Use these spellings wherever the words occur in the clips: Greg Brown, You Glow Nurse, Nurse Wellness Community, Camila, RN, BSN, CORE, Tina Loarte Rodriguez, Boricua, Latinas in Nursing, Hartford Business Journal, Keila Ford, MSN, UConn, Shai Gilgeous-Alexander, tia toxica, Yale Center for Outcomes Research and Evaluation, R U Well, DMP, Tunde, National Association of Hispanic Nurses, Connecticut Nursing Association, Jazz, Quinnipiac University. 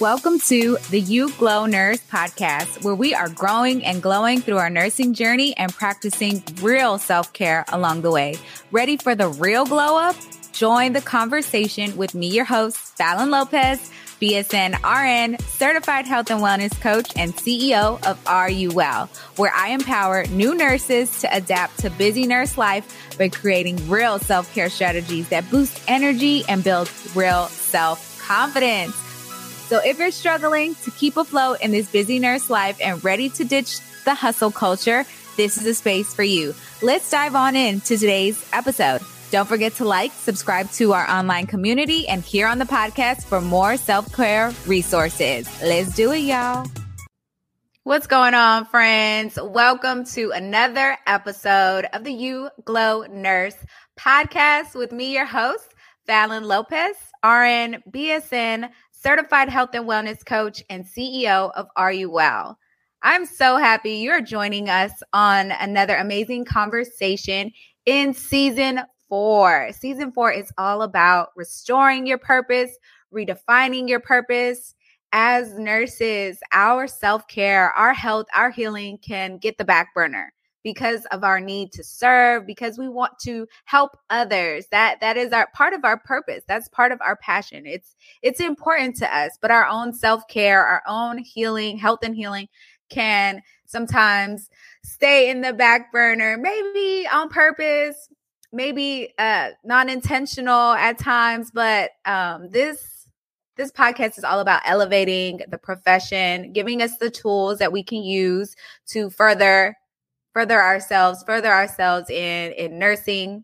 Welcome to the You Glow Nurse podcast, where we are growing and glowing through our nursing journey and practicing real self-care along the way. Ready for the real glow up? Join the conversation with me, your host, Fallon Lopez, BSN RN, Certified Health and Wellness Coach and CEO of R U Well, where I empower new nurses to adapt to busy nurse life by creating real self-care strategies that boost energy and build real self-confidence. So if you're struggling to keep afloat in this busy nurse life and ready to ditch the hustle culture, this is a space for you. Let's dive on into today's episode. Don't forget to like, subscribe to our online community, and here on the podcast for more self-care resources. Let's do it, y'all. What's going on, friends? Welcome to another episode of the You Glow Nurse podcast with me, your host, Fallon Lopez, RN, BSN, Certified Health and Wellness Coach and CEO of Are You Well? I'm so happy you're joining us on another amazing conversation in Season 4. Season 4 is all about restoring your purpose, redefining your purpose. As nurses, our self-care, our health, our healing can get the back burner because of our need to serve, because we want to help others. That is our part of our purpose. That's part of our passion. It's important to us, but our own self-care, our own healing, health and healing can sometimes stay in the back burner, maybe on purpose, maybe non-intentional at times, but this podcast is all about elevating the profession, giving us the tools that we can use to further ourselves in nursing,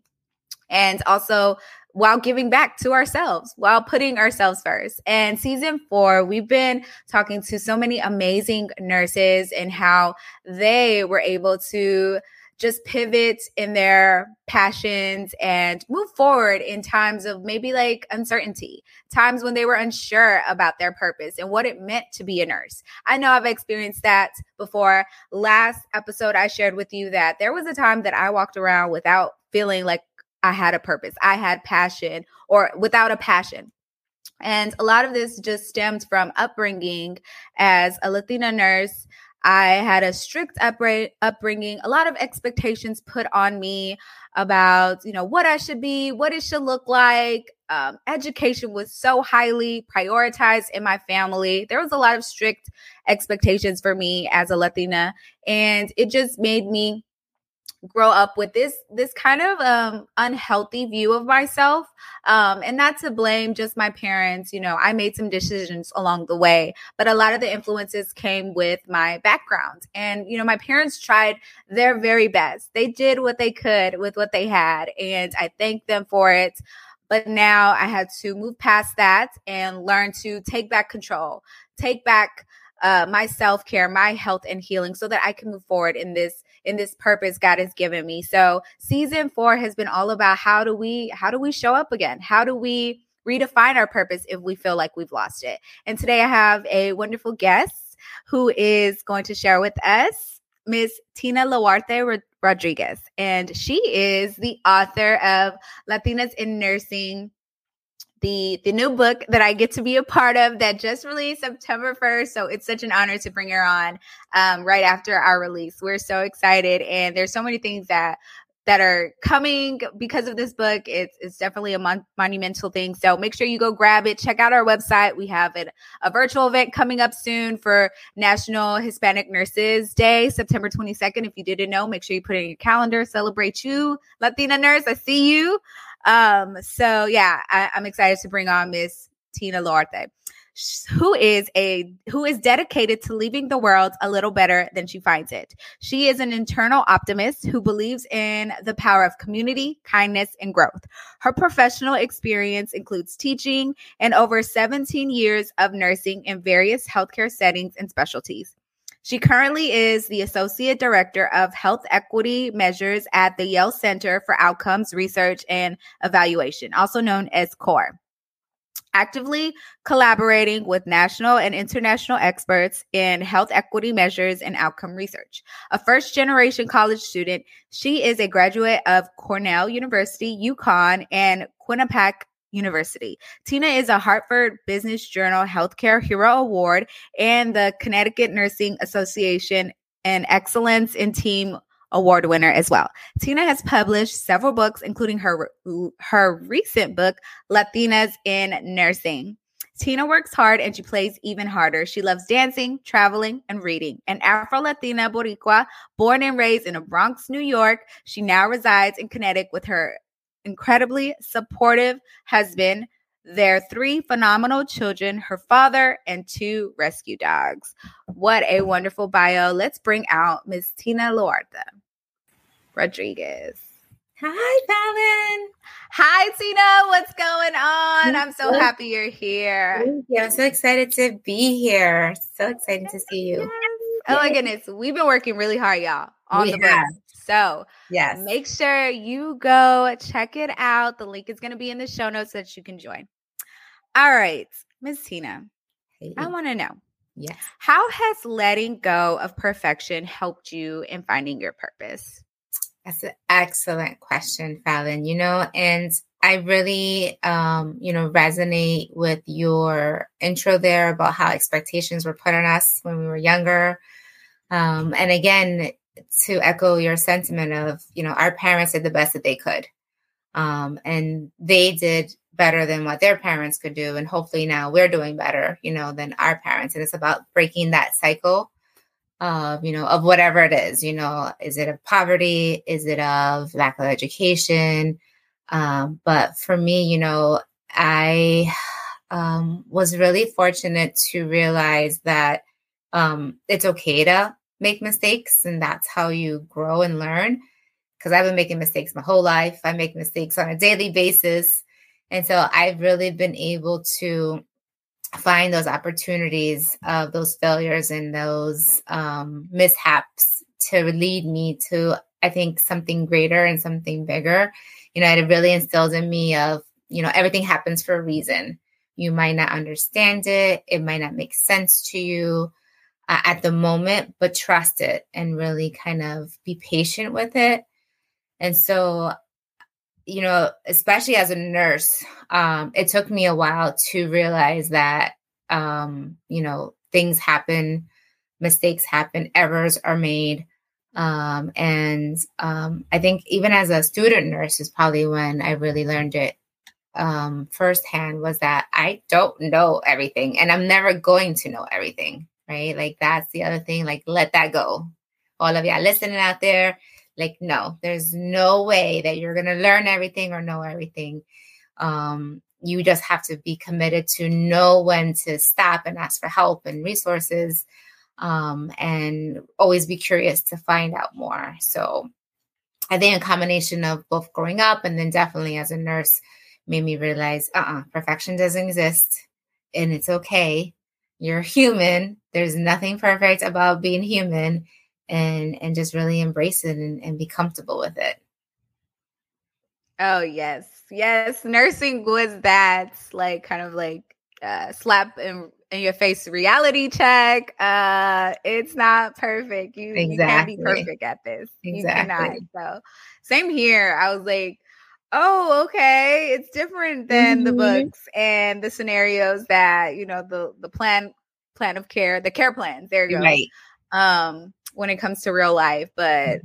and also while giving back to ourselves, while putting ourselves first. And Season 4, we've been talking to so many amazing nurses and how they were able to just pivot in their passions and move forward in times of maybe like uncertainty, times when they were unsure about their purpose and what it meant to be a nurse. I know I've experienced that before. Last episode, I shared with you that there was a time that I walked around without feeling like I had a purpose, I had passion, or without a passion. And a lot of this just stems from upbringing as a Latina nurse. I had a strict upbringing, a lot of expectations put on me about, what I should be, what it should look like. Education was so highly prioritized in my family. There was a lot of strict expectations for me as a Latina, and it just made me grow up with this kind of unhealthy view of myself. And not to blame just my parents. I made some decisions along the way, but a lot of the influences came with my background. And, my parents tried their very best. They did what they could with what they had, and I thank them for it. But now I had to move past that and learn to take back control, take back my self-care, my health and healing, so that I can move forward in this purpose God has given me. So Season 4 has been all about how do we show up again? How do we redefine our purpose if we feel like we've lost it? And today I have a wonderful guest who is going to share with us, Miss Tina Loarte Rodriguez. And she is the author of Latinas in Nursing, the new book that I get to be a part of that just released September 1st. So it's such an honor to bring her on right after our release. We're so excited. And there's so many things that are coming because of this book. It's definitely a monumental thing. So make sure you go grab it. Check out our website. We have a virtual event coming up soon for National Hispanic Nurses Day, September 22nd. If you didn't know, make sure you put it in your calendar. Celebrate you, Latina nurse. I see you. So yeah, I'm excited to bring on Miss Tina Loarte, who is dedicated to leaving the world a little better than she finds it. She is an internal optimist who believes in the power of community, kindness, and growth. Her professional experience includes teaching and over 17 years of nursing in various healthcare settings and specialties. She currently is the Associate Director of Health Equity Measures at the Yale Center for Outcomes Research and Evaluation, also known as CORE, actively collaborating with national and international experts in health equity measures and outcome research. A first-generation college student, she is a graduate of Cornell University, UConn, and Quinnipiac University. Tina is a Hartford Business Journal Healthcare Hero Award and the Connecticut Nursing Association and Excellence in Team Award winner as well. Tina has published several books, including her recent book, Latinas in Nursing. Tina works hard and she plays even harder. She loves dancing, traveling, and reading. An Afro-Latina Boricua, born and raised in the Bronx, New York, she now resides in Connecticut with her incredibly supportive husband, their three phenomenal children, her father, and two rescue dogs. What a wonderful bio. Let's bring out Miss Tina Loarte Rodriguez. Hi, Fallon. Hi, Tina. What's going on? I'm so happy you're here. Thank you. I'm so excited to be here. So excited to see you. Oh, my goodness. We've been working really hard, y'all, on the book. So make sure you go check it out. The link is going to be in the show notes so that you can join. All right, Miss Tina, I want to know, how has letting go of perfection helped you in finding your purpose? That's an excellent question, Fallon. You know, and I really, resonate with your intro there about how expectations were put on us when we were younger. And again, to echo your sentiment of, you know, our parents did the best that they could. And they did better than what their parents could do. And hopefully now we're doing better, you know, than our parents. And it's about breaking that cycle of, you know, of whatever it is, you know, is it of poverty? Is it of lack of education? But for me, you know, I was really fortunate to realize that it's okay to make mistakes, and that's how you grow and learn. Because I've been making mistakes my whole life. I make mistakes on a daily basis. And so I've really been able to find those opportunities of those failures and those mishaps to lead me to, I think, something greater and something bigger. You know, it really instilled in me of, you know, everything happens for a reason. You might not understand it. It might not make sense to you at the moment, but trust it and really kind of be patient with it. And so, you know, especially as a nurse, it took me a while to realize that, you know, things happen, mistakes happen, errors are made. I think even as a student nurse is probably when I really learned it firsthand, was that I don't know everything and I'm never going to know everything. Right? Like, that's the other thing, like, let that go. All of y'all listening out there, like, no, there's no way that you're going to learn everything or know everything. You just have to be committed to know when to stop and ask for help and resources, and always be curious to find out more. So I think a combination of both growing up and then definitely as a nurse made me realize, perfection doesn't exist and it's okay. You're human. There's nothing perfect about being human, and just really embrace it and be comfortable with it. Oh, yes. Yes. Nursing was that like kind of like slap in your face reality check. It's not perfect. You can't be perfect at this. Exactly. You cannot. So same here. I was like, oh, okay. It's different than the books and the scenarios that, you know, the plan of care, the care plans. There you go. Right. When it comes to real life. But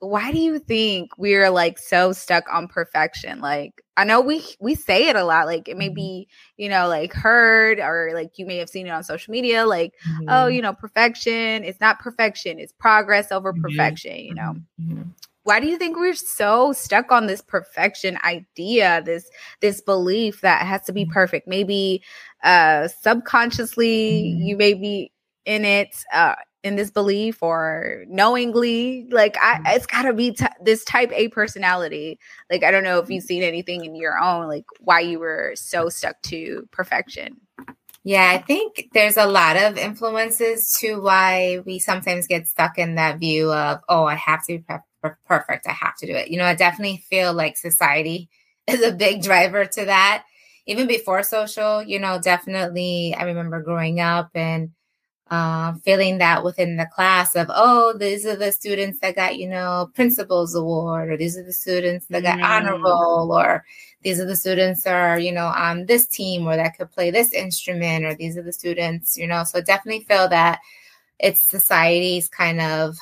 why do you think we're like so stuck on perfection? Like, I know we say it a lot, like it may be, you know, like heard, or like you may have seen it on social media, like, oh, you know, perfection. It's not perfection. It's progress over perfection, you know? Why do you think we're so stuck on this perfection idea, this belief that it has to be perfect? Maybe subconsciously you may be in it, in this belief, or knowingly. Like, it's got to be this type A personality. Like, I don't know if you've seen anything in your own, like why you were so stuck to perfection. Yeah, I think there's a lot of influences to why we sometimes get stuck in that view of, oh, I have to be perfect. I have to do it. You know, I definitely feel like society is a big driver to that. Even before social, you know, definitely I remember growing up and feeling that within the class of, oh, these are the students that got, you know, principal's award, or these are the students that got honor roll, or these are the students that are, you know, on this team or that could play this instrument, or these are the students, you know. So definitely feel that it's society's kind of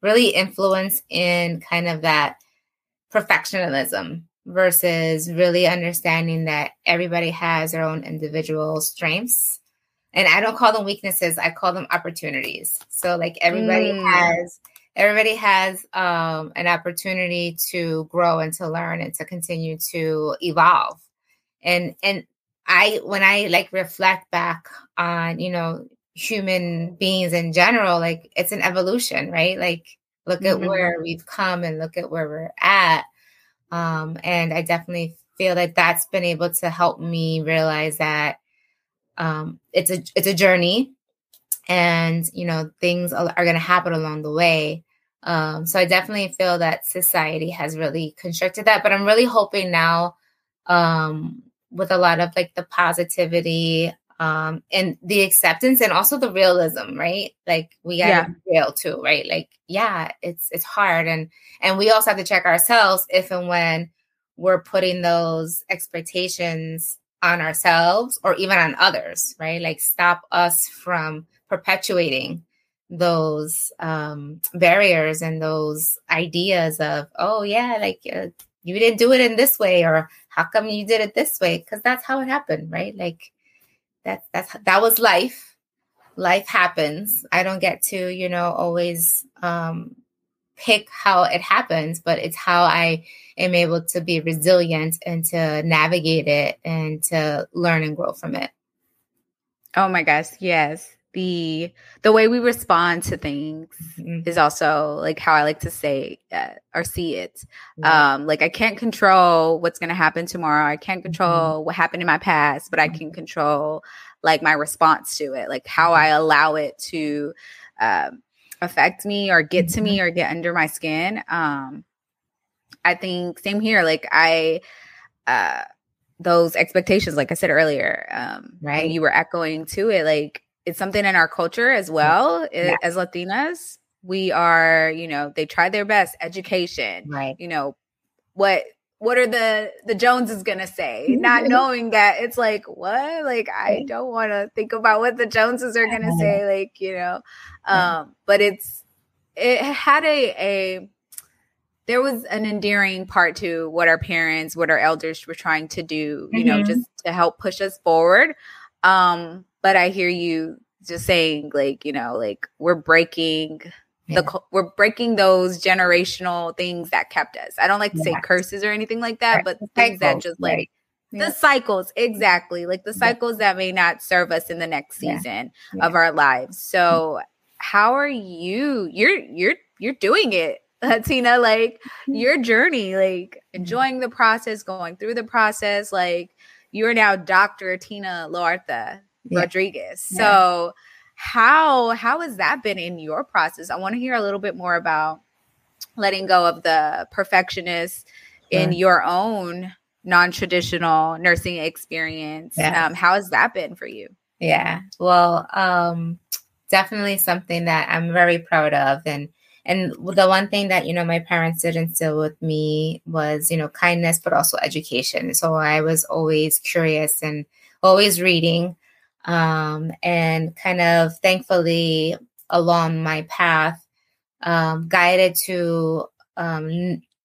really influence in kind of that perfectionism versus really understanding that everybody has their own individual strengths. And I don't call them weaknesses. I call them opportunities. So like everybody has an opportunity to grow and to learn and to continue to evolve. And I, when I like reflect back on, you know, human beings in general, like it's an evolution, right? Like look at where we've come and look at where we're at. And I definitely feel that that's been able to help me realize that it's a journey, and, you know, things are going to happen along the way. So I definitely feel that society has really constricted that, but I'm really hoping now with a lot of like the positivity and the acceptance and also the realism, right? Like we got to be real too, right? Like, yeah, it's hard. And we also have to check ourselves if and when we're putting those expectations on ourselves or even on others, right? Like stop us from perpetuating those barriers and those ideas of, oh yeah, like you didn't do it in this way, or how come you did it this way? Because that's how it happened, right? Like that was life. Life happens. I don't get to, you know, always pick how it happens, but it's how I am able to be resilient and to navigate it and to learn and grow from it. Oh my gosh. Yes. The way we respond to things is also like how I like to say or see it. Yeah. Like I can't control what's going to happen tomorrow. I can't control what happened in my past, but I can control like my response to it, like how I allow it to affect me or get to me or get under my skin. I think same here. Like those expectations, like I said earlier, right. And you were echoing to it. Like it's something in our culture as well. Yeah. As Latinas, we are, you know, they try their best. Education, right. You know, what are the Jones is going to say, not knowing that it's like, what? Like, I don't want to think about what the Joneses are going to say. Like, you know, but it had there was an endearing part to what our parents, what our elders were trying to do, you know, just to help push us forward. But I hear you just saying, like, you know, like we're breaking we're breaking those generational things that kept us. I don't like to say curses or anything like that, but things that just like the cycles, exactly, like the cycles that may not serve us in the next season of our lives. So how are you? You're doing it, Tina, like your journey, like enjoying the process, going through the process. Like you are now Dr. Tina Loarte Rodriguez. Yeah. So how has that been in your process? I want to hear a little bit more about letting go of the perfectionist in your own non-traditional nursing experience. Yeah. How has that been for you? Yeah, well, definitely something that I'm very proud of. And the one thing that, you know, my parents did instill with me was, you know, kindness, but also education. So I was always curious and always reading, and kind of thankfully along my path, guided to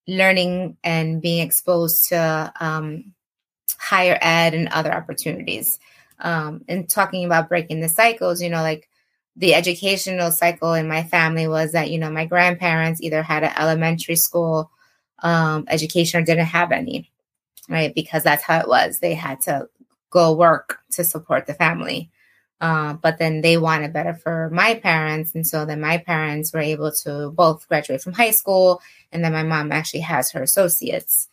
learning and being exposed to higher ed and other opportunities. And talking about breaking the cycles, you know, like, the educational cycle in my family was that, you know, my grandparents either had an elementary school education or didn't have any, right? Because that's how it was. They had to go work to support the family. But then they wanted better for my parents. And so then my parents were able to both graduate from high school. And then my mom actually has her associates.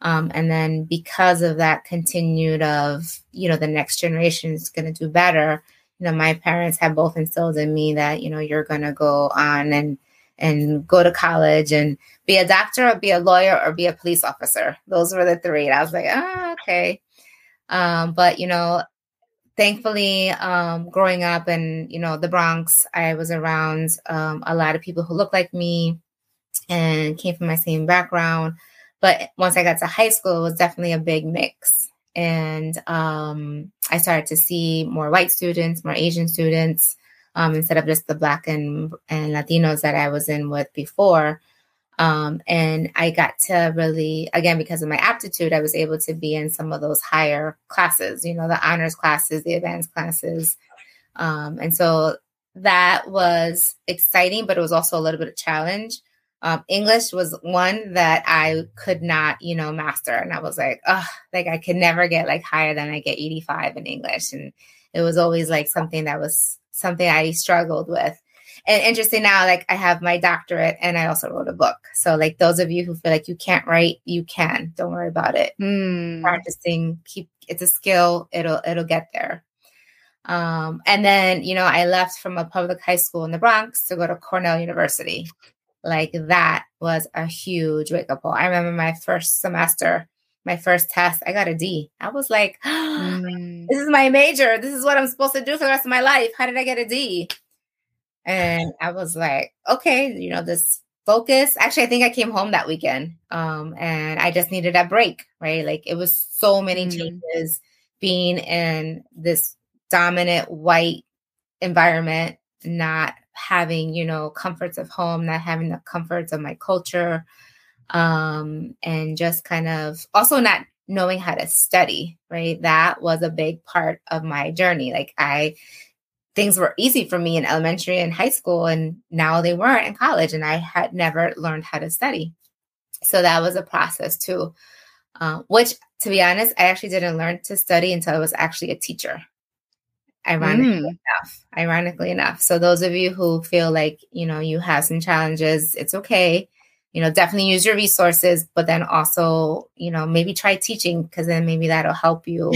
And then because of that continued of, you know, the next generation is going to do better. You know, my parents have both instilled in me that, you know, you're going to go on and go to college and be a doctor or be a lawyer or be a police officer. Those were the three. And I was like, okay. But, you know, thankfully, growing up in, you know, the Bronx, I was around a lot of people who looked like me and came from my same background. But once I got to high school, it was definitely a big mix. And I started to see more white students, more Asian students, instead of just the Black and Latinos that I was in with before. And I got to really, again, because of my aptitude, I was able to be in some of those higher classes, you know, the honors classes, the advanced classes. And so that was exciting, but it was also a little bit of challenge. English was one that I could not, you know, master. And I was like, oh, like I could never get like higher than I get 85 in English. And it was always like something I struggled with. And interesting now, like I have my doctorate and I also wrote a book. So like those of you who feel like you can't write, you can. Don't worry about it. Practicing, it's a skill. It'll get there. And then, you know, I left from a public high school in the Bronx to go to Cornell University. Like that was a huge wake up call. I remember my first semester, my first test, I got a D. I was like, this is my major. This is what I'm supposed to do for the rest of my life. How did I get a D? And I was like, okay, you know, this focus. Actually, I think I came home that weekend and I just needed a break, right? Like it was so many changes being in this dominant white environment, not having, you know, comforts of home, not having the comforts of my culture, and just kind of also not knowing how to study, right? That was a big part of my journey. Like things were easy for me in elementary and high school, and now they weren't in college, and I had never learned how to study. So that was a process too, which, to be honest, I actually didn't learn to study until I was actually a teacher, ironically enough. So those of you who feel like, you know, you have some challenges, it's okay. You know, definitely use your resources, but then also, you know, maybe try teaching, because then maybe that'll help you.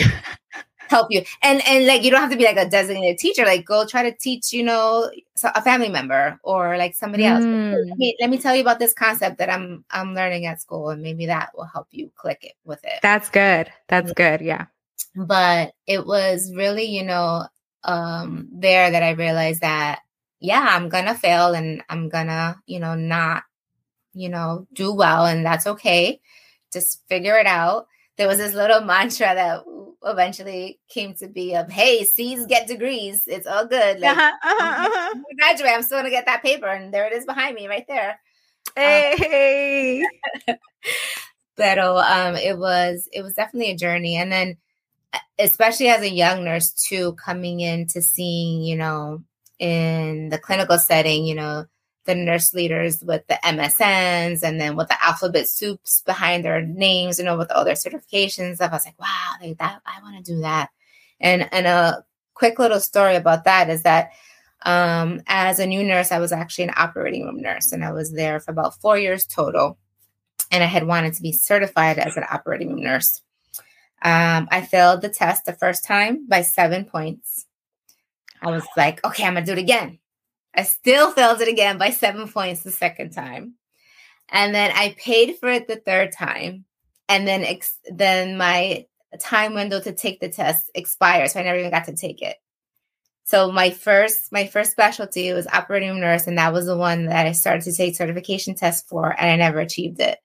And like, you don't have to be like a designated teacher, like go try to teach, you know, a family member or like somebody else. Let me tell you about this concept that I'm learning at school, and maybe that will help you click it with it. That's good. Yeah. But it was really, you know, there that I realized that, yeah, I'm going to fail and I'm going to, you know, not, you know, do well. And that's okay. Just figure it out. There was this little mantra that eventually came to be of, hey, C's get degrees. It's all good. Like, I'm gonna graduate. I'm still going to get that paper. And there it is behind me right there. Hey. But it was definitely a journey. And then especially as a young nurse too, coming into seeing, you know, in the clinical setting, you know, the nurse leaders with the MSNs and then with the alphabet soups behind their names, you know, with all their certifications. I was like, wow, like that, I want to do that. And a quick little story about that is that as a new nurse, I was actually an operating room nurse, and I was there for about 4 years total. And I had wanted to be certified as an operating room nurse. I failed the test the first time by 7 points. I was like, okay, I'm going to do it again. I still failed it again by 7 points the second time. And then I paid for it the third time. And then then my time window to take the test expired. So I never even got to take it. So my first specialty was operating room nurse. And that was the one that I started to take certification tests for. And I never achieved it.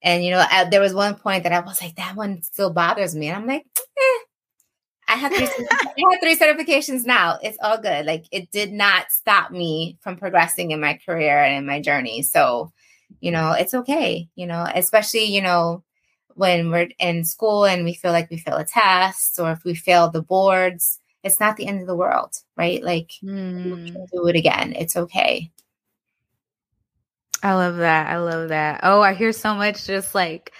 And, you know, there was one point that I was like, that one still bothers me. And I'm like, I have three certifications now. It's all good. Like it did not stop me from progressing in my career and in my journey. So, you know, it's okay. You know, especially, you know, when we're in school and we feel like we fail a test, or if we fail the boards, it's not the end of the world, right? Like we can do it again. It's okay. I love that. Oh, I hear so much just like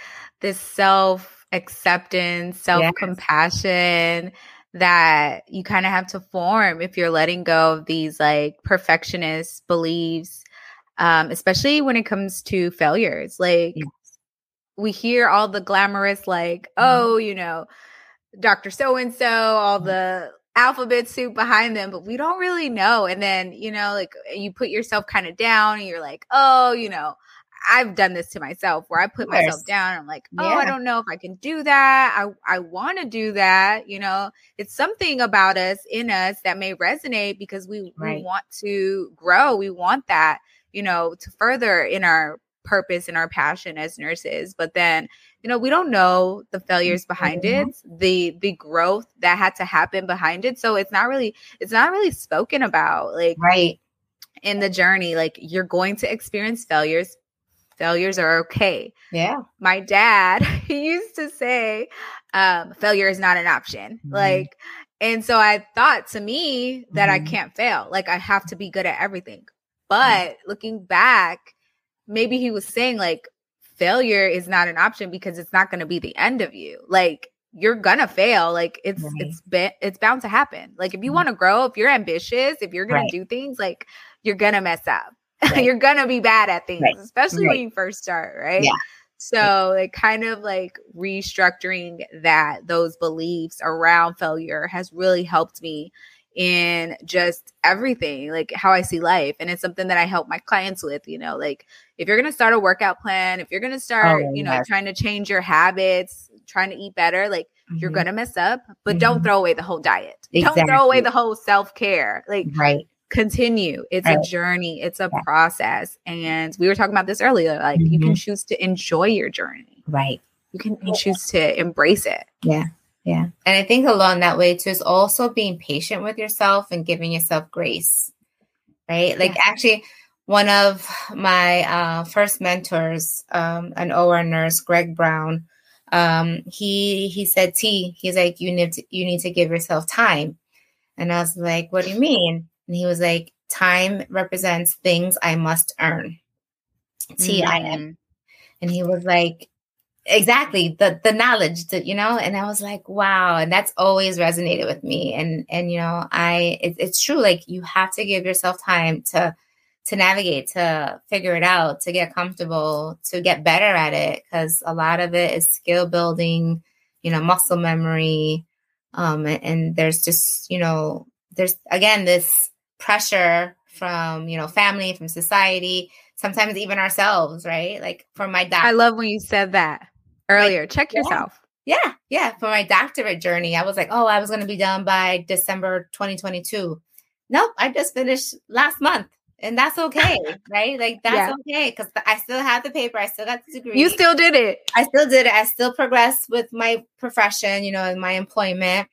this self-acceptance, self-compassion that you kind of have to form if you're letting go of these like perfectionist beliefs, especially when it comes to failures. Like we hear all the glamorous, like, oh, you know, Dr. So-and-so, all the alphabet soup behind them, but we don't really know. And then, you know, like you put yourself kind of down and you're like, oh, you know, I've done this to myself where I put myself down. And I'm like, oh, I don't know if I can do that. I want to do that. You know, it's something about us, in us, that may resonate because we want to grow. We want that, you know, to further in our purpose and our passion as nurses. But then, you know, we don't know the failures behind it, the growth that had to happen behind it. So it's not really spoken about, like, right, in the journey. Like, you're going to experience failures. Failures are okay. Yeah. My dad, he used to say, failure is not an option. Mm-hmm. Like, and so I thought to me that I can't fail. Like, I have to be good at everything. But looking back, maybe he was saying, like, failure is not an option because it's not going to be the end of you. Like, you're going to fail. Like, it's bound to happen. Like, if you want to grow, if you're ambitious, if you're going to do things, like, you're going to mess up. Right. You're going to be bad at things, especially when you first start, right? Yeah. So it kind of like restructuring those beliefs around failure has really helped me in just everything, like how I see life. And it's something that I help my clients with, you know, like if you're going to start a workout plan, if you're going to start, trying to change your habits, trying to eat better, like you're going to mess up, but don't throw away the whole diet. Exactly. Don't throw away the whole self-care. Like, continue. It's a journey. It's a process. And we were talking about this earlier. Like you can choose to enjoy your journey. Right. You can choose to embrace it. Yeah. Yeah. And I think along that way too is also being patient with yourself and giving yourself grace. Right. Like actually one of my first mentors, an OR nurse, Greg Brown, he said, he's like, you need to give yourself time. And I was like, what do you mean? And he was like, time represents things I must earn. TIM. And he was like, exactly, the knowledge that, you know, and I was like, wow. And that's always resonated with me. And, you know, it's true. Like you have to give yourself time to navigate, to figure it out, to get comfortable, to get better at it. Cause a lot of it is skill building, you know, muscle memory. And there's just, you know, there's again, this pressure from, you know, family, from society, sometimes even ourselves, right? Like for my doctor. I love when you said that earlier. Like, check yourself. Yeah. Yeah. For my doctorate journey, I was like, oh, I was going to be done by December 2022. Nope. I just finished last month. And that's okay, right? Like that's okay because I still have the paper. I still got the degree. You still did it. I still did it. I still progressed with my profession, you know, and my employment.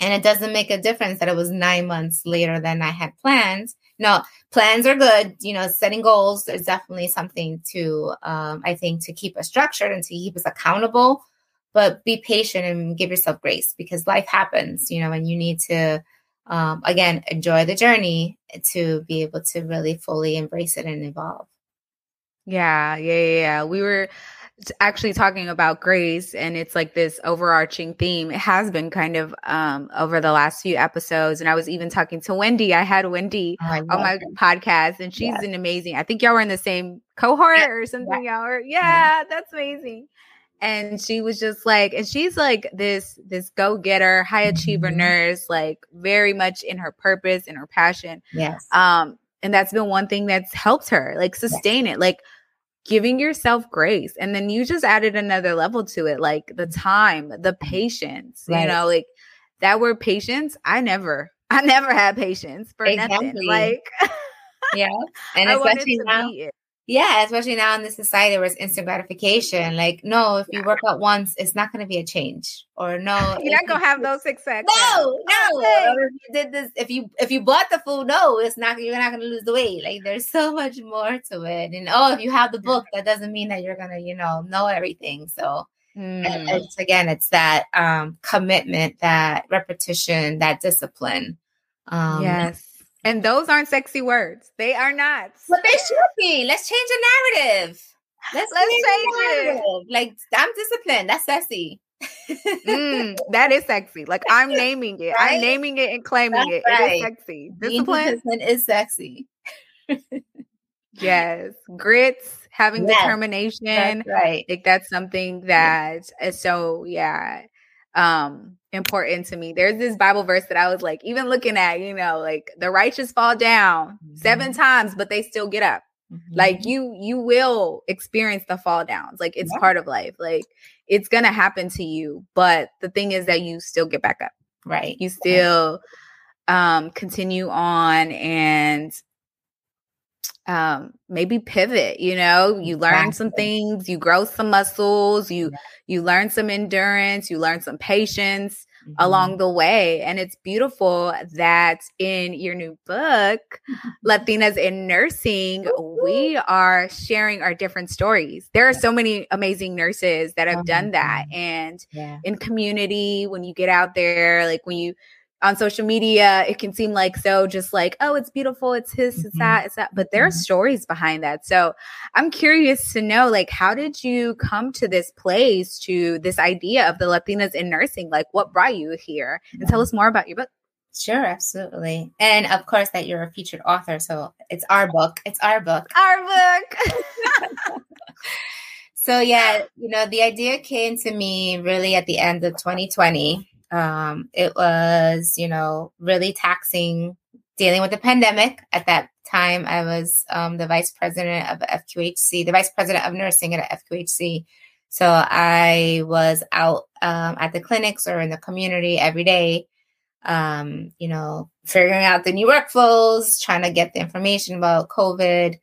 And it doesn't make a difference that it was 9 months later than I had planned. No, plans are good. You know, setting goals is definitely something to, I think, to keep us structured and to keep us accountable. But be patient and give yourself grace because life happens, you know, and you need to, again, enjoy the journey to be able to really fully embrace it and evolve. Yeah. We were actually talking about grace, and it's like this overarching theme. It has been kind of over the last few episodes. And I was even talking to Wendy. I had Wendy on my podcast, and she's an amazing. I think y'all were in the same cohort or something. Y'all were, that's amazing. And she was just like, and she's like this go-getter, high achiever nurse, like very much in her purpose and her passion. Yes. And that's been one thing that's helped her, like sustain it, like giving yourself grace. And then you just added another level to it, like the time, the patience, you know, like that word patience. I never had patience for nothing. Like, and especially now. Yeah, especially now in this society where it's instant gratification. Like, no, if you work out once, it's not going to be a change. Or no, you're not going to have those 6 seconds. No. Or if you did this, if you bought the food, no, it's not. You're not going to lose the weight. Like, there's so much more to it. And if you have the book, that doesn't mean that you're going to, you know everything. So, it's that commitment, that repetition, that discipline. Yes. And those aren't sexy words. They are not. But they should be. Let's change the narrative. Let's change it. Like, I'm disciplined. That's sexy. That is sexy. Like, I'm naming it. Right? I'm naming it and claiming it. Right. It is sexy. Discipline is sexy. Yes. Grits, having determination. That's right. Like, that's something that is so, important to me. There's this Bible verse that I was like, even looking at, you know, like the righteous fall down 7 times, but they still get up. Like you will experience the fall downs. Like it's part of life. Like it's going to happen to you. But the thing is that you still get back up, right? You still continue on and maybe pivot, you know, you learn some things, you grow some muscles, you learn some endurance, you learn some patience along the way. And it's beautiful that in your new book, Latinas in Nursing, we are sharing our different stories. There are so many amazing nurses that have done that. And in community, when you get out there, like when you on social media, it can seem like so just like, oh, it's beautiful. It's his, it's that, but there are stories behind that. So I'm curious to know, like, how did you come to this place, to this idea of the Latinas in Nursing? Like, what brought you here? And tell us more about your book. Sure, absolutely. And of course that you're a featured author. So it's our book. So yeah, you know, the idea came to me really at the end of 2020. It was, you know, really taxing dealing with the pandemic. At that time, I was the vice president of FQHC, the vice president of nursing at FQHC. So I was out at the clinics or in the community every day, you know, figuring out the new workflows, trying to get the information about COVID,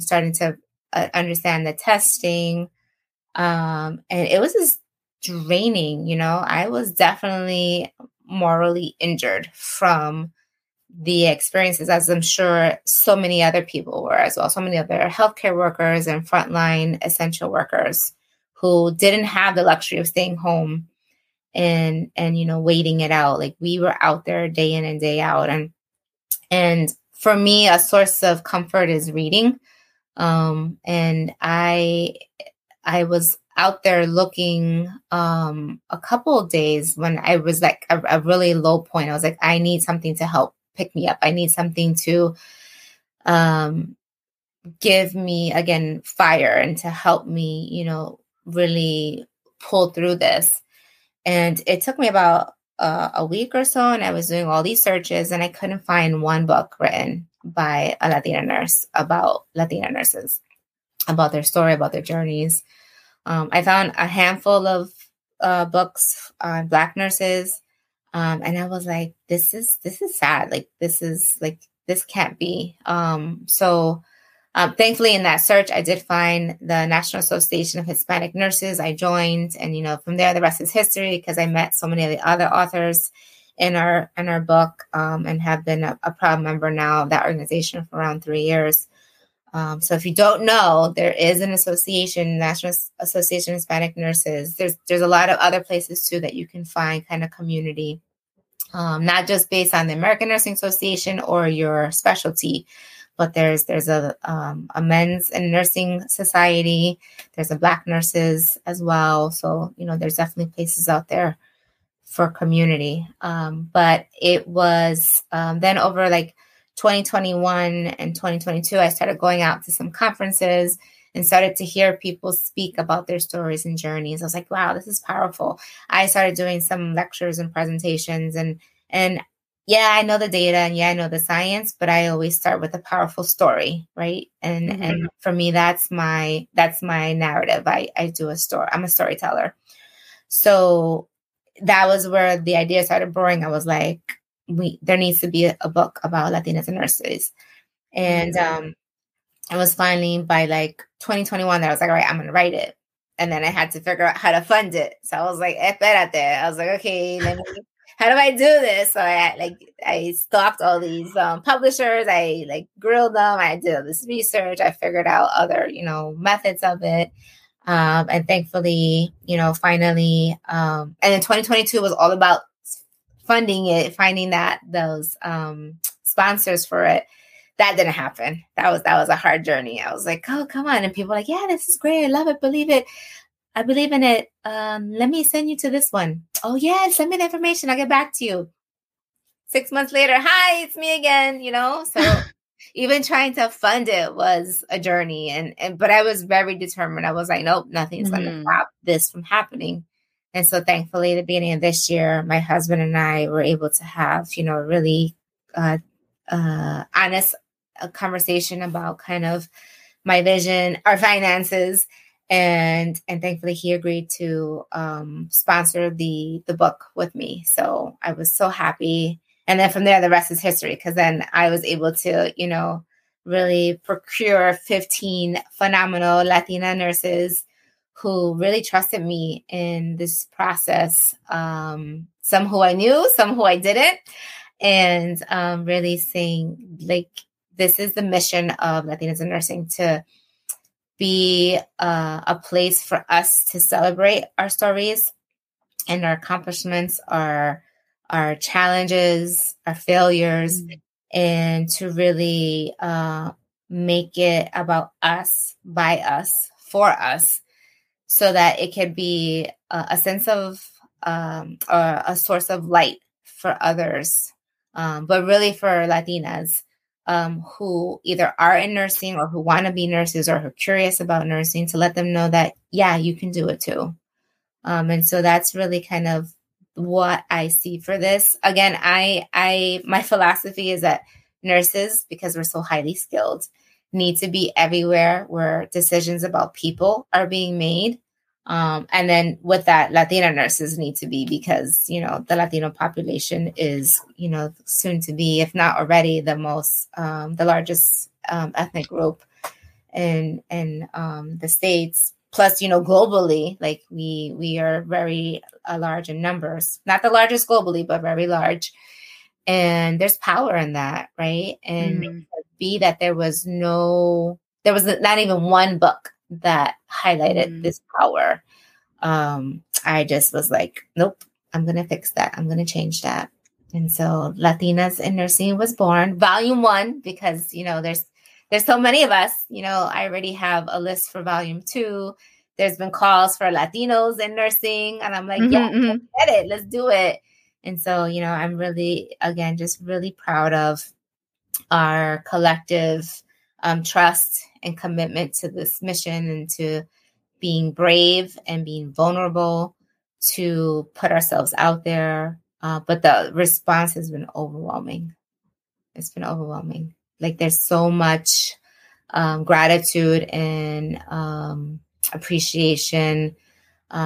starting to understand the testing. And it was this draining, you know, I was definitely morally injured from the experiences, as I'm sure so many other people were as well. So many other healthcare workers and frontline essential workers who didn't have the luxury of staying home and, you know, waiting it out. Like we were out there day in and day out. And for me, a source of comfort is reading. And I was out there looking a couple of days when I was like a really low point. I was like, I need something to help pick me up. I need something to give me, again, fire and to help me, you know, really pull through this. And it took me about a week or so, and I was doing all these searches, and I couldn't find one book written by a Latina nurse about Latina nurses, about their story, about their journeys. I found a handful of books on Black nurses, and I was like, "This is sad. Like, this can't be." So, thankfully, in that search, I did find the National Association of Hispanic Nurses. I joined, and you know, from there, the rest is history. Because I met so many of the other authors in our book, and have been a proud member now of that organization for around 3 years. So if you don't know, there is an association, National Association of Hispanic Nurses. There's a lot of other places, too, that you can find kind of community, not just based on the American Nursing Association or your specialty. But there's a men's and nursing society. There's a Black nurses as well. So, you know, there's definitely places out there for community. But it was then over like 2021 and 2022, I started going out to some conferences and started to hear people speak about their stories and journeys. I was like, wow, this is powerful. I started doing some lectures and presentations and yeah, I know the data and yeah, I know the science, but I always start with a powerful story, right? And and for me, that's my narrative. I do a story. I'm a storyteller. So that was where the idea started brewing. I was like, there needs to be a book about Latinas and nurses. And it was finally by like 2021 that I was like, all right, I'm going to write it. And then I had to figure out how to fund it. So I was like, I was like, okay, how do I do this? So I stalked all these publishers. I like grilled them. I did all this research. I figured out other, you know, methods of it. And thankfully, you know, finally, and then 2022 was all about funding it, finding those sponsors for it. That didn't happen. That was a hard journey. I was like, oh, come on. And people were like, yeah, this is great. I love it. Believe it. I believe in it. Let me send you to this one. Oh, yeah. Send me the information. I'll get back to you. 6 months later. Hi, it's me again. You know, so even trying to fund it was a journey. But I was very determined. I was like, nope, nothing's going to stop this from happening. And so thankfully, at the beginning of this year, my husband and I were able to have, you know, a really honest conversation about kind of my vision, our finances. And thankfully, he agreed to sponsor the book with me. So I was so happy. And then from there, the rest is history, because then I was able to, you know, really procure 15 phenomenal Latina nurses who really trusted me in this process. Some who I knew, some who I didn't, and really saying, like, this is the mission of Latinas in Nursing, to be a place for us to celebrate our stories and our accomplishments, our challenges, our failures, and to really make it about us, by us, for us, so that it can be a sense of or a source of light for others, but really for Latinas who either are in nursing or who want to be nurses or who are curious about nursing, to let them know that, yeah, you can do it too. And so that's really kind of what I see for this. Again, I my philosophy is that nurses, because we're so highly skilled, need to be everywhere where decisions about people are being made. And then with that, Latina nurses need to be, because, you know, the Latino population is, you know, soon to be, if not already, the most, the largest ethnic group in the States. Plus, you know, globally, like we are very large in numbers, not the largest globally, but very large. And there's power in that, right? And B, that there was not even one book that highlighted this power. I just was like, nope, I'm going to fix that. I'm going to change that. And so Latinas in Nursing was born, Volume 1, because, you know, there's so many of us. You know, I already have a list for Volume 2. There's been calls for Latinos in nursing, and I'm like, let's get it. Let's do it. And so, you know, I'm really, again, just really proud of our collective trust and commitment to this mission, and to being brave and being vulnerable to put ourselves out there. But the response has been overwhelming. It's been overwhelming. Like, there's so much gratitude and appreciation.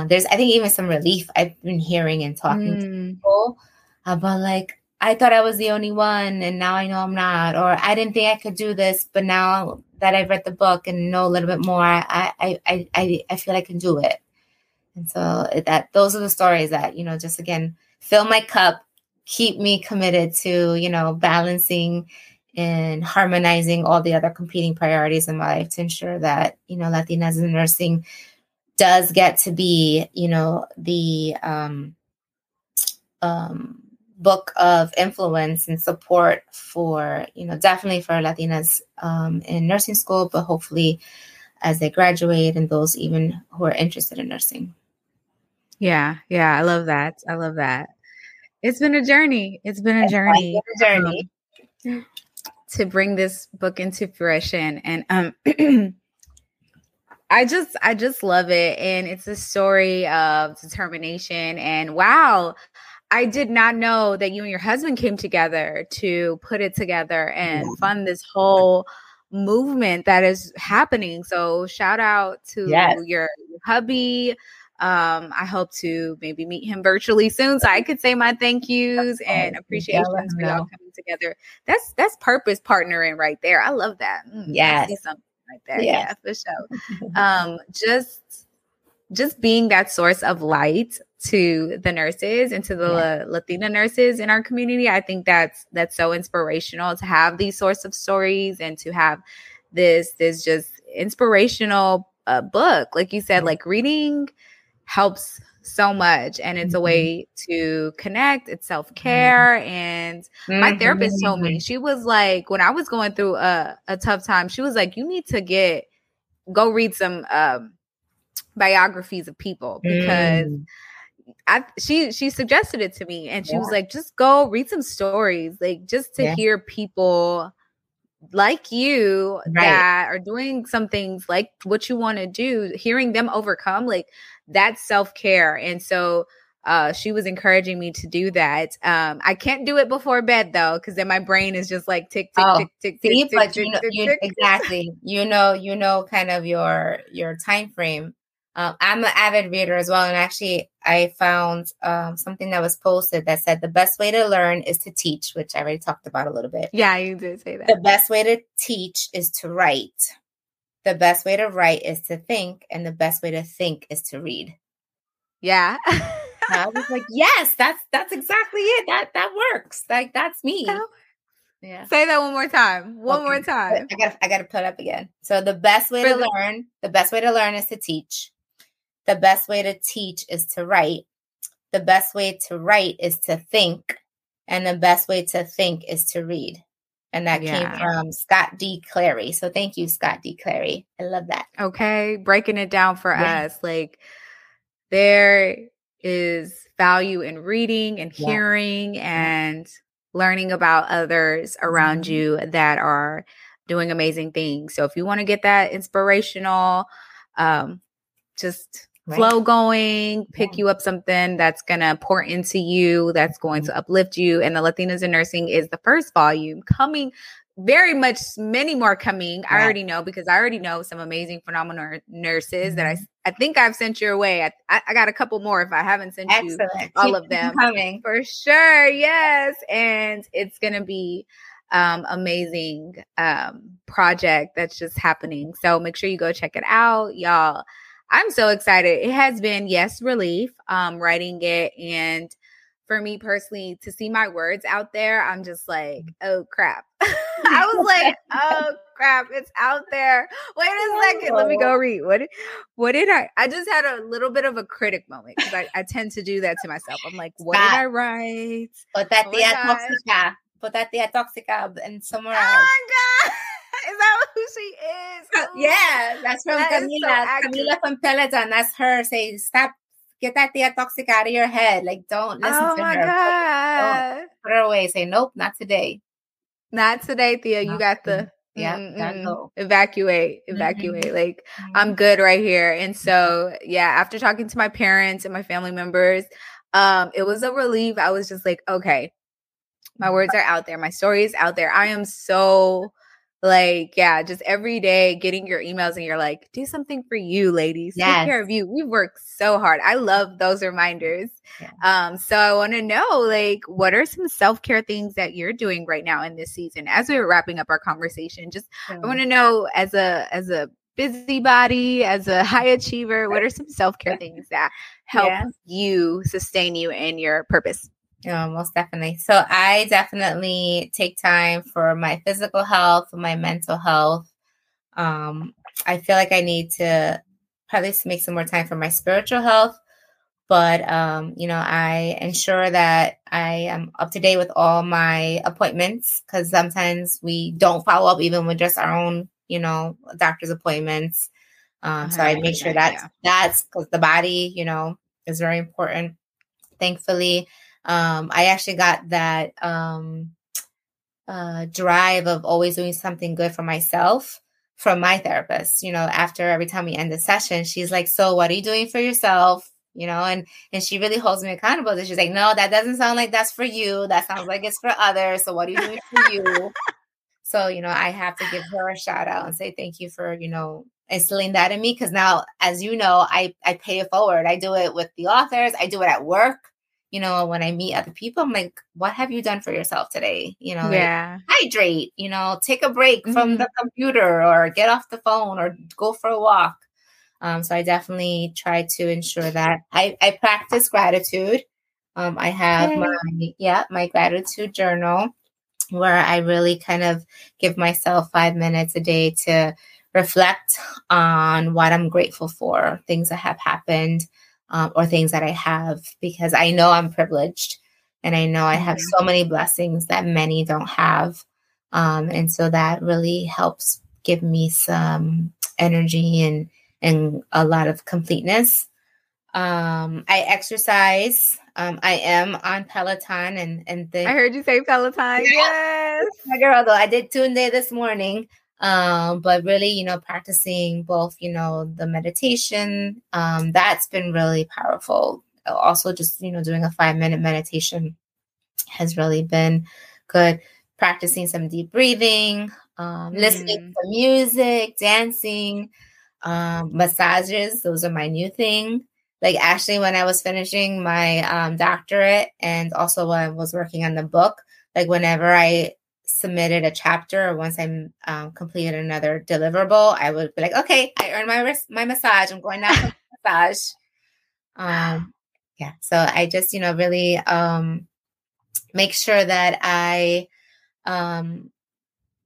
There's, I think, even some relief I've been hearing and talking to people about, like, I thought I was the only one, and now I know I'm not, or I didn't think I could do this, but now that I've read the book and know a little bit more, I feel I can do it. And so that, those are the stories that, you know, just, again, fill my cup, keep me committed to, you know, balancing and harmonizing all the other competing priorities in my life to ensure that, you know, Latinas in Nursing does get to be, you know, the book of influence and support for, you know, definitely for Latinas in nursing school, but hopefully as they graduate and those even who are interested in nursing. Yeah. I love that. It's been a journey. To bring this book into fruition. And I just love it. And it's a story of determination. And wow, I did not know that you and your husband came together to put it together and fund this whole movement that is happening. So shout out to your hubby. I hope to maybe meet him virtually soon, so I could say my thank yous and appreciations for y'all coming together. That's purpose partnering right there. I love that. I see something like that. Yeah, for sure. Just being that source of light to the nurses and to the Latina nurses in our community. I think that's so inspirational to have these sorts of stories and to have this just inspirational book. Like you said, like, reading helps so much, and it's a way to connect. It's self-care. And my therapist told me, she was like, when I was going through a tough time, she was like, you need to go read some biographies of people, because she suggested it to me, and she was like, just go read some stories, like, just to hear people like you that are doing some things like what you want to do, hearing them overcome, like, that's self-care. And so she was encouraging me to do that. I can't do it before bed, though, because then my brain is just like tick, tick, tick. Exactly. You know, kind of your time frame. I'm an avid reader as well. And actually, I found something that was posted that said the best way to learn is to teach, which I already talked about a little bit. Yeah, you did say that. The best way to teach is to write. The best way to write is to think. And the best way to think is to read. Yeah. I was like, yes, that's exactly it. That works. Like, that's me. So, yeah. Say that one more time. One more time. I gotta put it up again. So the best way to learn, the best way to learn is to teach. The best way to teach is to write. The best way to write is to think. And the best way to think is to read. And that came from Scott D. Clary. So thank you, Scott D. Clary. I love that. Okay. Breaking it down for us. Like, there is value in reading and hearing and learning about others around you that are doing amazing things. So if you want to get that inspirational, just flow going, pick you up something that's going to pour into you, that's going to uplift you. And the Latinas in Nursing is the first volume coming, very much, many more coming. Yeah. I already know, because I already know some amazing, phenomenal nurses that I think I've sent your way. I got a couple more if I haven't sent you all of them. Coming. For sure. Yes. And it's going to be amazing project that's just happening. So make sure you go check it out, y'all. I'm so excited. It has been, relief writing it. And for me personally, to see my words out there, I'm just like, oh, crap. I was like, oh, crap, it's out there. Wait a second. Let me go read. What did I? I just had a little bit of a critic moment, because I tend to do that to myself. I'm like, what did I write? Put that tia toxica and somewhere else. Oh, God. Is that who she is? Yeah, that's from Camila. So Camila from Peloton. That's her. Say, stop. Get that tia toxic out of your head. Like, don't listen to her. Oh, my God. Put her away. Say, nope, not today. Not today, Thea. You got the... Yeah, go. Evacuate. Like, I'm good right here. And so, after talking to my parents and my family members, it was a relief. I was just like, okay, my words are out there. My story is out there. I am so... just every day getting your emails and you're like, do something for you, ladies. Yes. Take care of you. We work so hard. I love those reminders. Yeah. So I want to know, what are some self-care things that you're doing right now in this season? As we're wrapping up our conversation, I want to know, as a busybody, as a high achiever, what are some self-care things that help you, sustain you in your purpose? Yeah, most definitely. So I definitely take time for my physical health, my mental health. I feel like I need to probably make some more time for my spiritual health. But, I ensure that I am up to date with all my appointments, because sometimes we don't follow up even with just our own, doctor's appointments. So I make sure that's because the body, is very important. Thankfully, I actually got that drive of always doing something good for myself from my therapist. After every time we end the session, she's like, so what are you doing for yourself? And she really holds me accountable. She's like, no, that doesn't sound like that's for you. That sounds like it's for others. So what are you doing for you? So, I have to give her a shout out and say thank you for, instilling that in me. Because now, as you know, I pay it forward. I do it with the authors. I do it at work. When I meet other people, I'm like, what have you done for yourself today? Hydrate, take a break from the computer, or get off the phone, or go for a walk. So I definitely try to ensure that I practice gratitude. I have my gratitude journal, where I really kind of give myself 5 minutes a day to reflect on what I'm grateful for, things that have happened. Or things that I have, because I know I'm privileged, and I know I have so many blessings that many don't have. And so that really helps give me some energy and a lot of completeness. I exercise. I am on Peloton I heard you say Peloton. Yes. My girl, though, I did Tunde this morning. But really, practicing both, the meditation, that's been really powerful. Also just, doing a 5-minute meditation has really been good. Practicing some deep breathing, listening to music, dancing, massages. Those are my new thing. Like actually, when I was finishing my doctorate and also when I was working on the book, like whenever I submitted a chapter or once I completed another deliverable, I would be like, okay, I earned my massage. I'm going out for a massage. Yeah. So I just, really make sure that I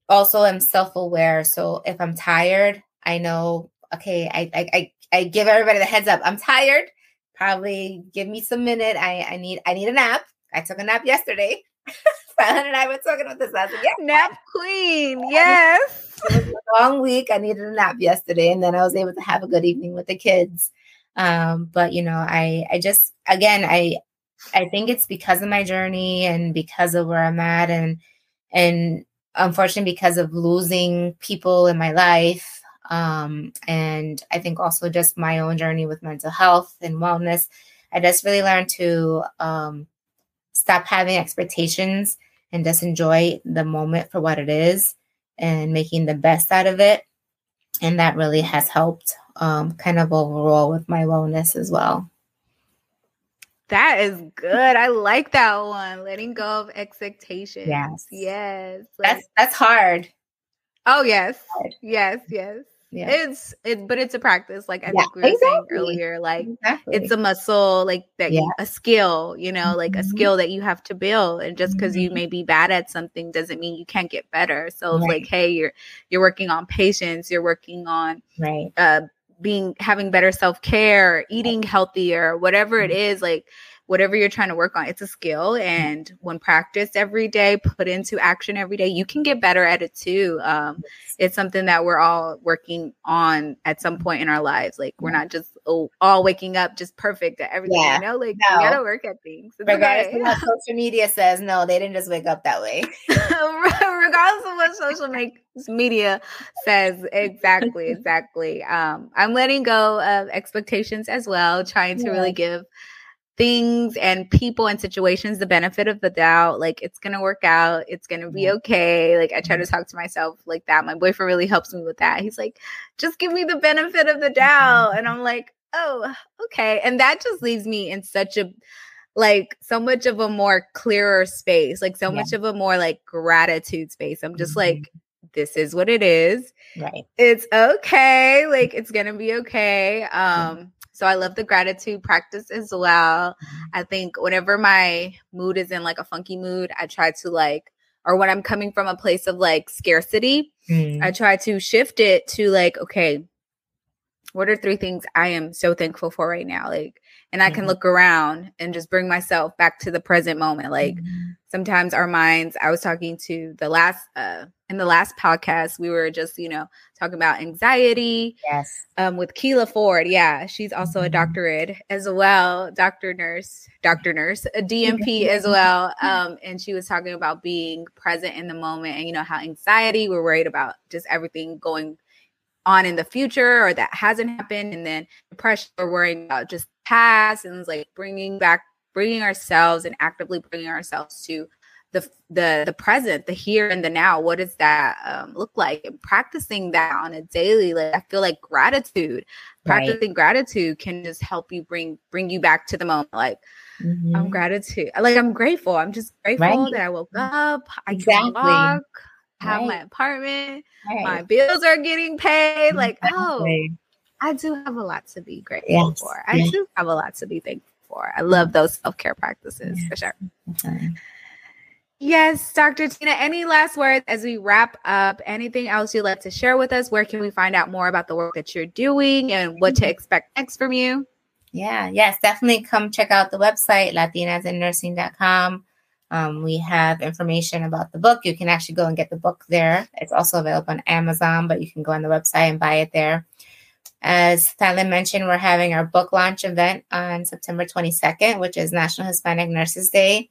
also am self-aware. So if I'm tired, I know, okay, I give everybody the heads up. I'm tired. Probably give me some minute. I need a nap. I took a nap yesterday. Fallon and I were talking about this. I was like, yeah, nap queen. Yes. It was a long week. I needed a nap yesterday. And then I was able to have a good evening with the kids. But I just, again, I think it's because of my journey and because of where I'm at and unfortunately because of losing people in my life. And I think also just my own journey with mental health and wellness, I just really learned to, stop having expectations and just enjoy the moment for what it is and making the best out of it. And that really has helped, kind of overall with my wellness as well. That is good. I like that one. Letting go of expectations. Yes. Yes. That's hard. Oh, yes. Yes. Yes. Yeah. But it's a practice. Like I think we were saying earlier, like it's a muscle, like that, a skill, like a skill that you have to build. And just because you may be bad at something doesn't mean you can't get better. So it's like, hey, you're working on patience, you're working on having better self-care, eating healthier, whatever it is, like whatever you're trying to work on, it's a skill. And when practiced every day, put into action every day, you can get better at it too. It's something that we're all working on at some point in our lives. Like we're not just all waking up just perfect at everything, like you gotta work at things. Regardless of what social media says, no, they didn't just wake up that way. Regardless of what social media says. Exactly. I'm letting go of expectations as well, trying to really give things and people and situations the benefit of the doubt. Like it's gonna work out, it's gonna be okay. Like I try to talk to myself like that. My boyfriend really helps me with that. He's like, just give me the benefit of the doubt. And I'm like, oh, okay. And that just leaves me in such a so much of a more clearer space, like so much of a more like gratitude space. I'm just like, this is what it is. Right. It's okay, like it's gonna be okay. So I love the gratitude practice as well. I think whenever my mood is in like a funky mood, I try to or when I'm coming from a place of like scarcity, I try to shift it to like, okay, what are 3 things I am so thankful for right now? Like, and I can look around and just bring myself back to the present moment. Like sometimes our minds, I was talking to in the last podcast, we were just, talking about anxiety. Yes. With Keila Ford. Yeah. She's also a doctorate as well. Doctor nurse, a DMP as well. And she was talking about being present in the moment and, how anxiety, we're worried about just everything going on in the future or that hasn't happened. And then depression, we're worrying about just past, and it's like bringing ourselves and actively bringing ourselves to the present, the here and the now. What does that look like? And practicing that on a daily, like I feel like practicing gratitude can just help you bring you back to the moment. Like I'm grateful. I'm just grateful that I woke up. I can walk, have my apartment, my bills are getting paid. Like I do have a lot to be grateful for. I do have a lot to be thankful for. I love those self-care practices for sure. Okay. Yes, Dr. Tina, any last words as we wrap up? Anything else you'd like to share with us? Where can we find out more about the work that you're doing and what to expect next from you? Yeah, yes, definitely come check out the website, latinasinnursing.com. We have information about the book. You can actually go and get the book there. It's also available on Amazon, but you can go on the website and buy it there. As Fallon mentioned, we're having our book launch event on September 22nd, which is National Hispanic Nurses Day.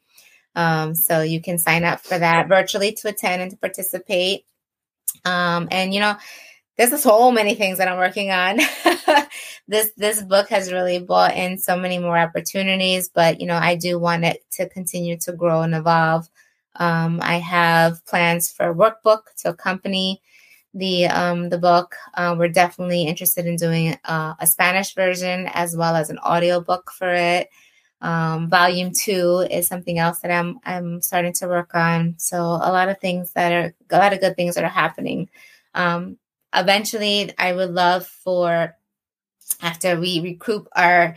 So you can sign up for that virtually to attend and to participate. And there's so many things that I'm working on. This book has really brought in so many more opportunities, but I do want it to continue to grow and evolve. I have plans for a workbook to accompany the book. We're definitely interested in doing a Spanish version as well as an audiobook for it. Volume 2 is something else that I'm starting to work on. So a lot of good things that are happening. Eventually, I would love for, after we recoup our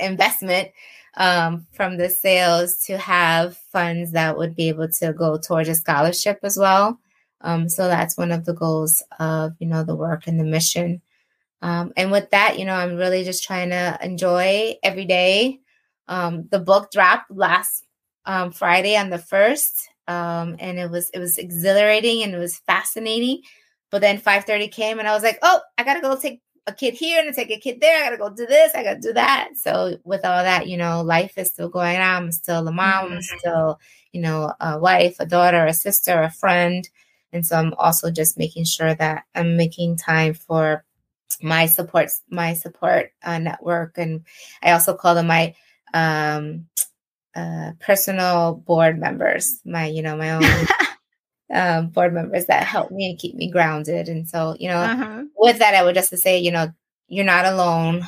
investment from the sales, to have funds that would be able to go towards a scholarship as well. So that's one of the goals of, the work and the mission. And with that, I'm really just trying to enjoy every day. The book dropped last Friday on the 1st, and it was exhilarating and it was fascinating. But then 5:30 came and I was like, oh, I got to go take a kid here and take a kid there. I got to go do this. I got to do that. So with all that, life is still going on. I'm still a mom. I'm still, a wife, a daughter, a sister, a friend. And so I'm also just making sure that I'm making time for my support network. And I also call them my personal board members, my own board members that help me and keep me grounded. And so, with that, I would just say, you're not alone.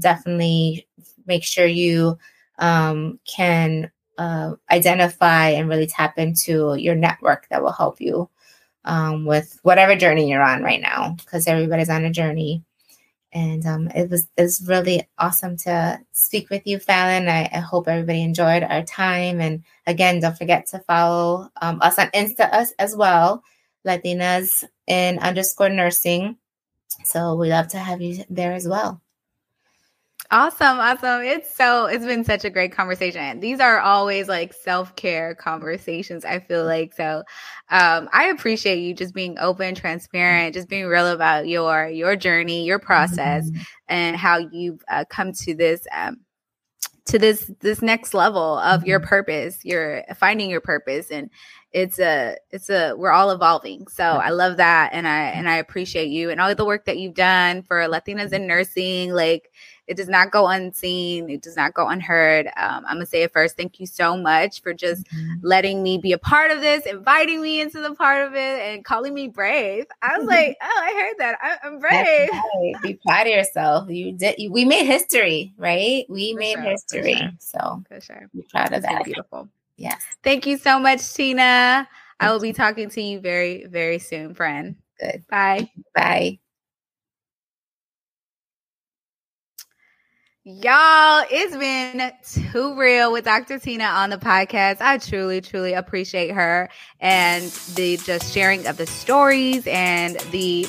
Definitely make sure you can identify and really tap into your network that will help you with whatever journey you're on right now, because everybody's on a journey. And it was really awesome to speak with you, Fallon. I hope everybody enjoyed our time. And again, don't forget to follow us on Insta as well, Latinas in _nursing. So we love to have you there as well. Awesome. It's been such a great conversation. These are always like self-care conversations, I feel like. So I appreciate you just being open, transparent, just being real about your journey, your process, and how you've come to this next level of your purpose. You're finding your purpose, and we're all evolving. So I love that. And I appreciate you and all the work that you've done for Latinas in nursing. Like, it does not go unseen. It does not go unheard. I'm going to say it first. Thank you so much for just letting me be a part of this, inviting me into the part of it, and calling me brave. I was like, oh, I heard that. I'm brave. Right. Be proud of yourself. You did. We made history, right? We made history. For sure. So for sure. Be proud of that. Beautiful. Yes. Thank you so much, Tina. I will be talking to you very, very soon, friend. Good. Bye. Bye. Y'all, it's been too real with Dr. Tina on the podcast. I truly, truly appreciate her and the just sharing of the stories and the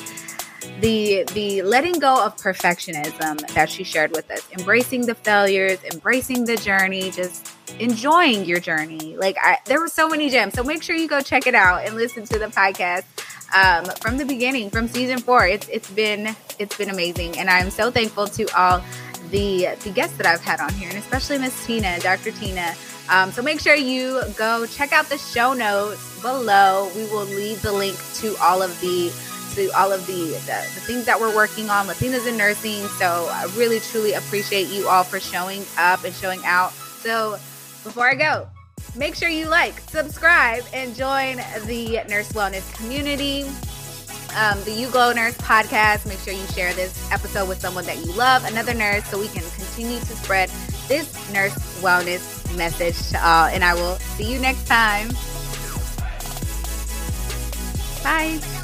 letting go of perfectionism that she shared with us, embracing the failures, embracing the journey, just enjoying your journey. Like, there were so many gems. So make sure you go check it out and listen to the podcast. From the beginning, from season 4, it's been amazing. And I'm so thankful to all the guests that I've had on here, and especially Miss Tina, Dr. Tina. So make sure you go check out the show notes below. We will leave the link to all of the things that we're working on, Latinas in Nursing. So I really, truly appreciate you all for showing up and showing out. So before I go, make sure you like, subscribe, and join the Nurse Wellness community. The You Glow Nurse podcast. Make sure you share this episode with someone that you love, another nurse, so we can continue to spread this nurse wellness message to all. And I will see you next time. Bye.